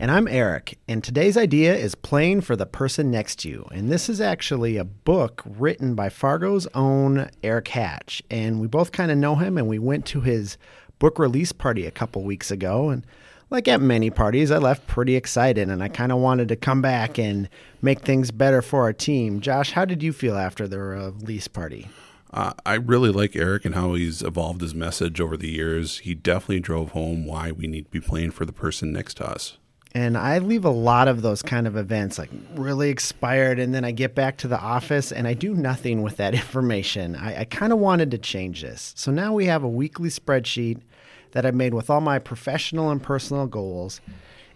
And I'm Eric, and today's idea is Playing for the Person Next to You. And this is actually a book written by Fargo's own Eric Hatch. And we both kind of know him, and we went to his book release party a couple weeks ago. And like at many parties, I left pretty excited, and I kind of wanted to come back and make things better for our team. Josh, how did you feel after the release party? I really like Eric and how he's evolved his message over the years. He definitely drove home why we need to be playing for the person next to us. And I leave a lot of those kind of events like really expired, and then I get back to the office and I do nothing with that information. I kind of wanted to change this. So now we have a weekly spreadsheet that I've made with all my professional and personal goals.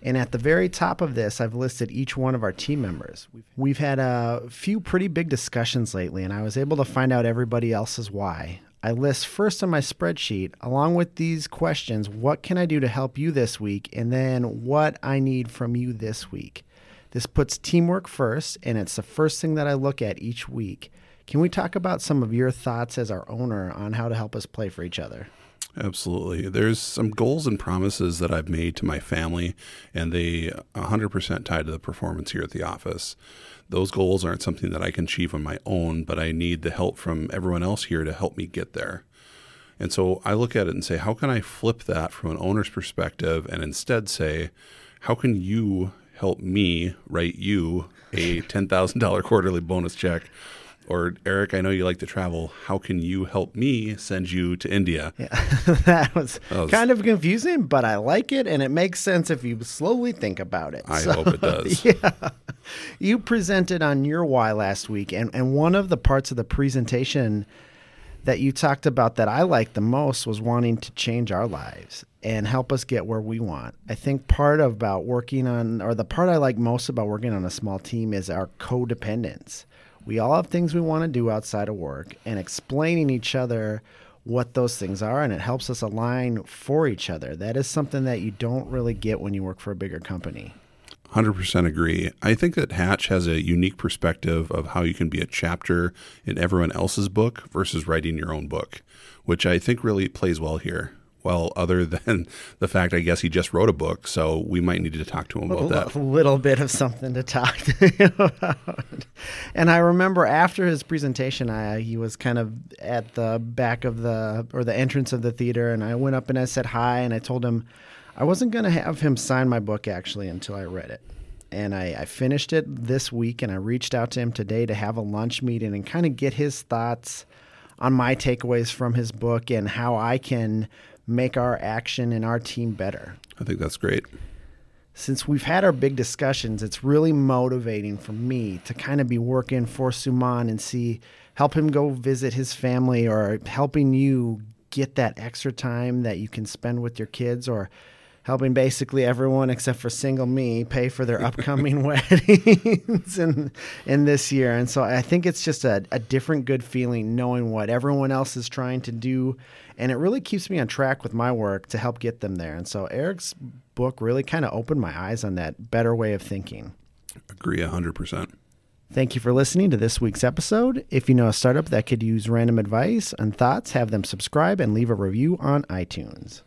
And at the very top of this, I've listed each one of our team members. We've had a few pretty big discussions lately, and I was able to find out everybody else's why. I list first on my spreadsheet, along with these questions, what can I do to help you this week, and then what I need from you this week. This puts teamwork first, and it's the first thing that I look at each week. Can we talk about some of your thoughts as our owner on how to help us play for each other? Absolutely. There's some goals and promises that I've made to my family, and they 100% tie to the performance here at the office. Those goals aren't something that I can achieve on my own, but I need the help from everyone else here to help me get there. And so I look at it and say, how can I flip that from an owner's perspective and instead say, how can you help me write you a $10,000 quarterly bonus check? Or, Eric, I know you like to travel. How can you help me send you to India? Yeah, that was kind of confusing, but I like it, and it makes sense if you slowly think about it. I hope it does. Yeah. You presented on your why last week, and one of the parts of the presentation that you talked about that I liked the most was wanting to change our lives and help us get where we want. I think the part I like most about working on a small team is our codependence. We all have things we want to do outside of work, and explaining each other what those things are, and it helps us align for each other. That is something that you don't really get when you work for a bigger company. 100% agree. I think that Hatch has a unique perspective of how you can be a chapter in everyone else's book versus writing your own book, which I think really plays well here. Well, other than the fact, I guess he just wrote a book, so we might need to talk to him about that. A little bit of something to talk to him about. And I remember after his presentation, he was kind of at the back of the entrance of the theater, and I went up and I said hi, and I told him I wasn't going to have him sign my book, actually, until I read it. And I finished it this week, and I reached out to him today to have a lunch meeting and kind of get his thoughts on my takeaways from his book and how I can make our action and our team better. I think that's great. Since we've had our big discussions, it's really motivating for me to kind of be working for Suman and help him go visit his family, or helping you get that extra time that you can spend with your kids, or helping basically everyone except for single me pay for their upcoming weddings in this year. And so I think it's just a different good feeling knowing what everyone else is trying to do. And it really keeps me on track with my work to help get them there. And so Eric's book really kind of opened my eyes on that better way of thinking. Agree 100%. Thank you for listening to this week's episode. If you know a startup that could use random advice and thoughts, have them subscribe and leave a review on iTunes.